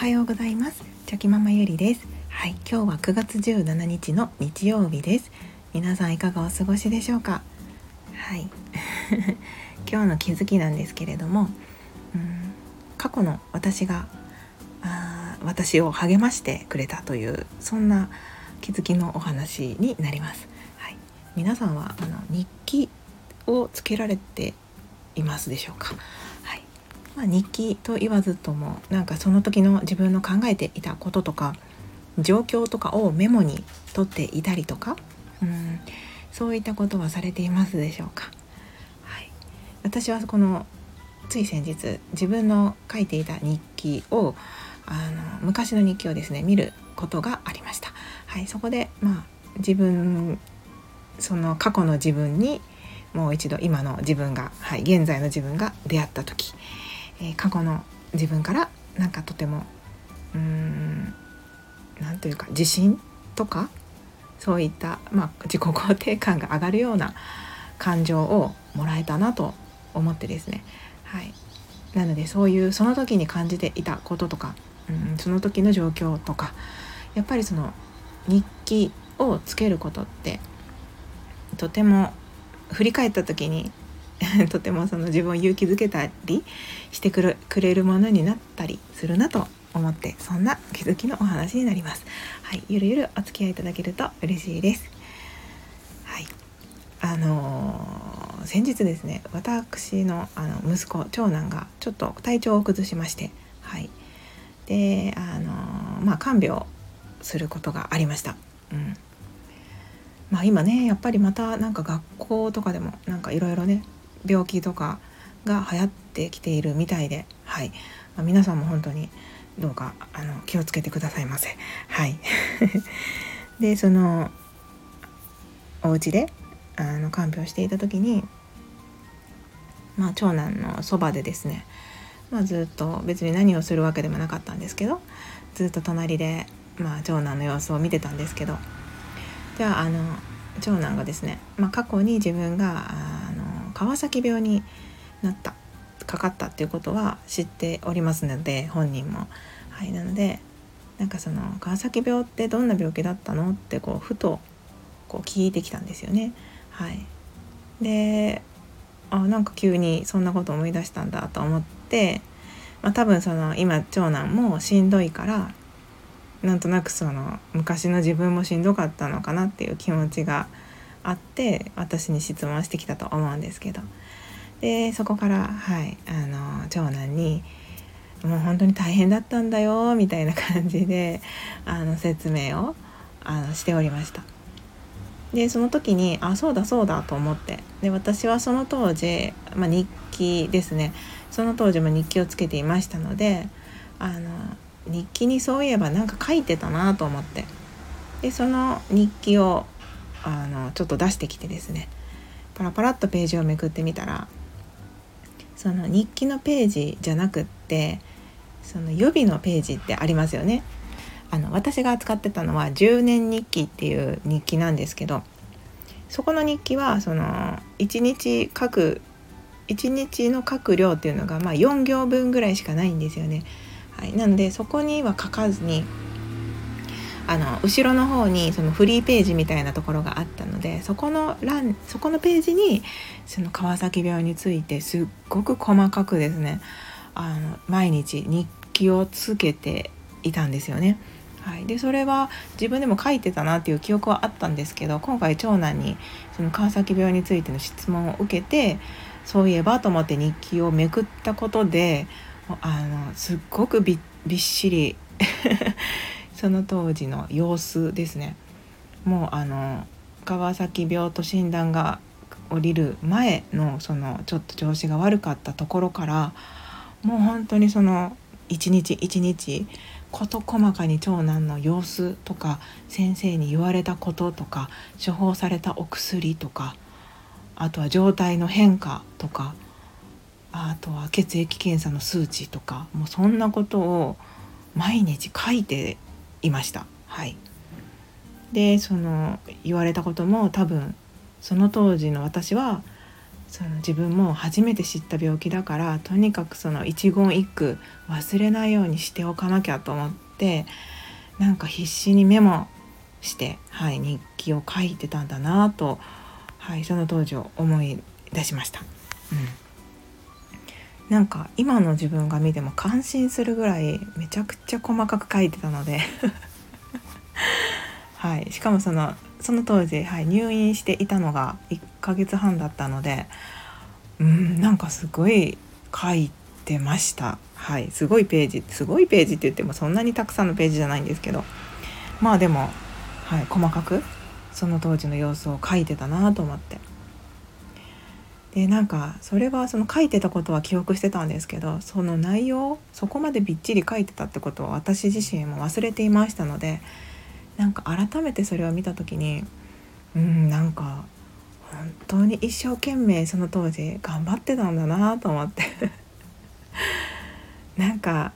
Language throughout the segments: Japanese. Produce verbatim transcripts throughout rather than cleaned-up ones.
はようございます。チョキママゆりです。はい、今日はくがつじゅうしちにちの日曜日です。皆さんいかがお過ごしでしょうか。はい、今日の気づきなんですけれども、うん、過去の私があ私を励ましてくれたというそんな気づきのお話になります。はい、皆さんはあの日記をつけられていますでしょうか。はい。まあ、日記と言わずともなんかその時の自分の考えていたこととか状況とかをメモに取っていたりとか、うん、そういったことはされていますでしょうか。はい、私はこのつい先日自分の書いていた日記をあの昔の日記をですね見ることがありました。はい、そこでまあ自分その過去の自分にもう一度今の自分が、はい、現在の自分が出会った時、えー、過去の自分からなんかとてもうーんなんというか自信とかそういった、まあ、自己肯定感が上がるような感情をもらえたなと思ってですね、はい、なのでそういうその時に感じていたこととかうんその時の状況とかやっぱりその日記をつけることってとても振り返った時にとてもその自分を勇気づけたりしてくる、くれるものになったりするなと思ってそんな気づきのお話になります。はい、ゆるゆるお付き合いいただけると嬉しいです。はい、あのー、先日ですね私の、あの息子長男がちょっと体調を崩しまして、はい、で、あのーまあ、看病することがありました。うんまあ、今ねやっぱりまたなんか学校とかでもなんかいろいろね病気とかが流行ってきているみたいで、はいまあ、皆さんも本当にどうかあの気をつけてくださいませ。はいでそのお家であの看病していた時に、まあ、長男のそばでですね、まあ、ずっと別に何をするわけでもなかったんですけどずっと隣で、まあ、長男の様子を見てたんですけどじゃあ、 あの長男がですね、まあ、過去に自分があの川崎病になったかかったっていうことは知っておりますので本人も、はい、なのでなんかその川崎病ってどんな病気だったのってこうふとこう聞いてきたんですよね。はい、であなんか急にそんなこと思い出したんだと思って、まあ、多分その今長男もしんどいからなんとなくその昔の自分もしんどかったのかなっていう気持ちがあって私に質問してきたと思うんですけどでそこから、はい、あの長男にもう本当に大変だったんだよみたいな感じであの説明をあのしておりました。でその時にあそうだそうだと思ってで私はその当時、まあ、日記ですねその当時も日記をつけていましたのであの日記にそういえばなんか書いてたなと思ってでその日記をあのちょっと出してきてですねパラパラっとページをめくってみたらその日記のページじゃなくってその予備のページってありますよね。あの私が扱ってたのはじゅうねんにっきっていう日記なんですけどそこの日記はそのいちにち書くいちにちの書く量っていうのがまあよんぎょうぶんぐらいしかないんですよね。はい、なのでそこには書かずにあの後ろの方にそのフリーページみたいなところがあったのでそこの欄、そこのページにその川崎病についてすっごく細かくですねあの毎日日記をつけていたんですよね。はい、でそれは自分でも書いてたなっていう記憶はあったんですけど今回長男にその川崎病についての質問を受けてそういえばと思って日記をめくったことであのすっごく び, びっしりその当時の様子ですねもうあの川崎病と診断が下りる前のそのちょっと調子が悪かったところからもう本当にその一日一日事細かに長男の様子とか先生に言われたこととか処方されたお薬とかあとは状態の変化とかあとは血液検査の数値とかもうそんなことを毎日書いていました。はい、でその言われたことも多分その当時の私はその自分も初めて知った病気だから、とにかくその一言一句忘れないようにしておかなきゃと思って、なんか必死にメモして、はい、日記を書いてたんだなと、はい、その当時を思い出しました。うん、なんか今の自分が見ても感心するぐらいめちゃくちゃ細かく書いてたので、はい、しかもそのその当時、はい、入院していたのがいっかげつはんだったので、うん、なんかすごい書いてました。はい、すごいページ、すごいページって言ってもそんなにたくさんのページじゃないんですけど、まあでも、はい、細かくその当時の様子を書いてたなと思って。で、なんかそれはその書いてたことは記憶してたんですけど、その内容、そこまでびっちり書いてたってことは私自身も忘れていましたので、なんか改めてそれを見た時に、うん、なんか本当に一生懸命その当時頑張ってたんだなと思ってなんか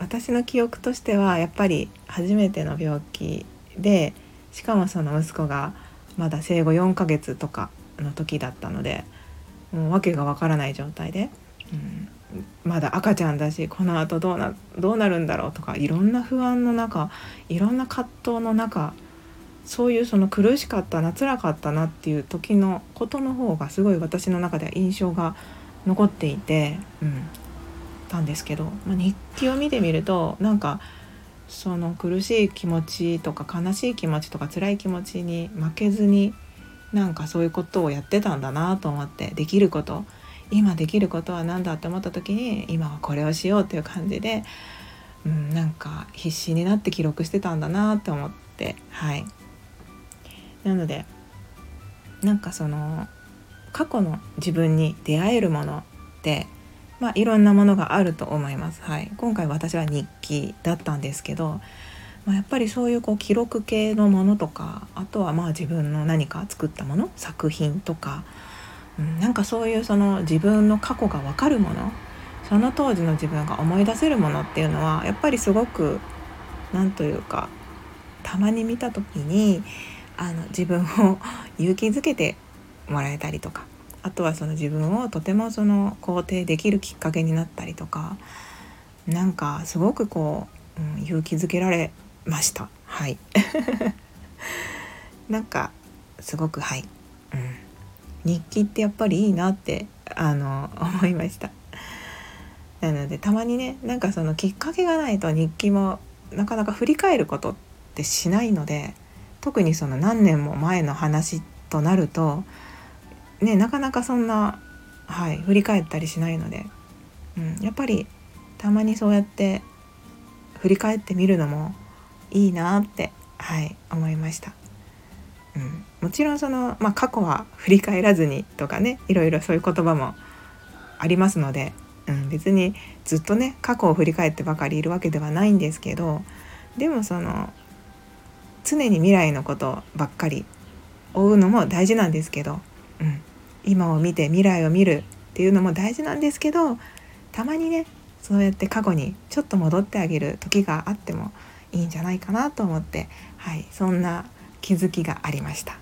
私の記憶としてはやっぱり初めての病気で、しかもその息子がまだ生後よんかげつとかの時だったので、もう訳がわからない状態で、うん、まだ赤ちゃんだし、この後どうな、どうなるんだろうとか、いろんな不安の中、いろんな葛藤の中、そういうその苦しかったな、辛かったなっていう時のことの方がすごい私の中では印象が残っていて、うん、たんですけど、まあ、日記を見てみると、なんかその苦しい気持ちとか悲しい気持ちとか辛い気持ちに負けずに、なんかそういうことをやってたんだなと思って、できること、今できることは何だって思った時に、今はこれをしようっていう感じで、うん、なんか必死になって記録してたんだなって思って、はい、なのでなんかその過去の自分に出会えるものって、まあ、いろんなものがあると思います、はい、今回私は日記だったんですけど、まあ、やっぱりそういう、こう記録系のものとか、あとはまあ自分の何か作ったもの、作品とか、うん、なんかそういうその自分の過去が分かるもの、その当時の自分が思い出せるものっていうのは、やっぱりすごくなんというか、たまに見た時にあの自分を勇気づけてもらえたりとか、あとはその自分をとてもその肯定できるきっかけになったりとか、なんかすごくこう、うん、勇気づけられました。はいなんかすごく、はい、うん、日記ってやっぱりいいなってあの思いました。なのでたまにね、なんかそのきっかけがないと日記もなかなか振り返ることってしないので、特にその何年も前の話となると、ね、なかなかそんな、はい、振り返ったりしないので、うん、やっぱりたまにそうやって振り返ってみるのもいいなって、はい、思いました。うん、もちろんその、まあ、過去は振り返らずにとかね、いろいろそういう言葉もありますので、うん、別にずっとね過去を振り返ってばかりいるわけではないんですけど、でもその常に未来のことばっかり追うのも大事なんですけど、うん、今を見て未来を見るっていうのも大事なんですけど、たまにねそうやって過去にちょっと戻ってあげる時があってもいいんじゃないかなと思って、はい、そんな気づきがありました。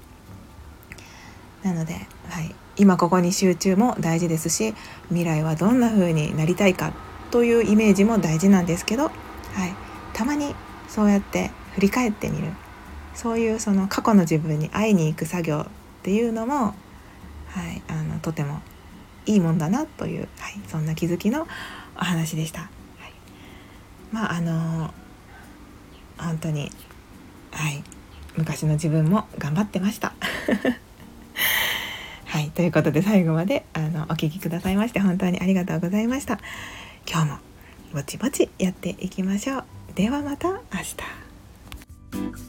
なので、はい、今ここに集中も大事ですし、未来はどんな風になりたいかというイメージも大事なんですけど、はい、たまにそうやって振り返ってみる、そういうその過去の自分に会いに行く作業っていうのも、はい、あのとてもいいもんだなという、はい、そんな気づきのお話でした。はい、まああの本当に、はい、昔の自分も頑張ってました、はい、ということで最後まであのお聞きくださいまして本当にありがとうございました。今日もぼちぼちやっていきましょう。ではまた明日。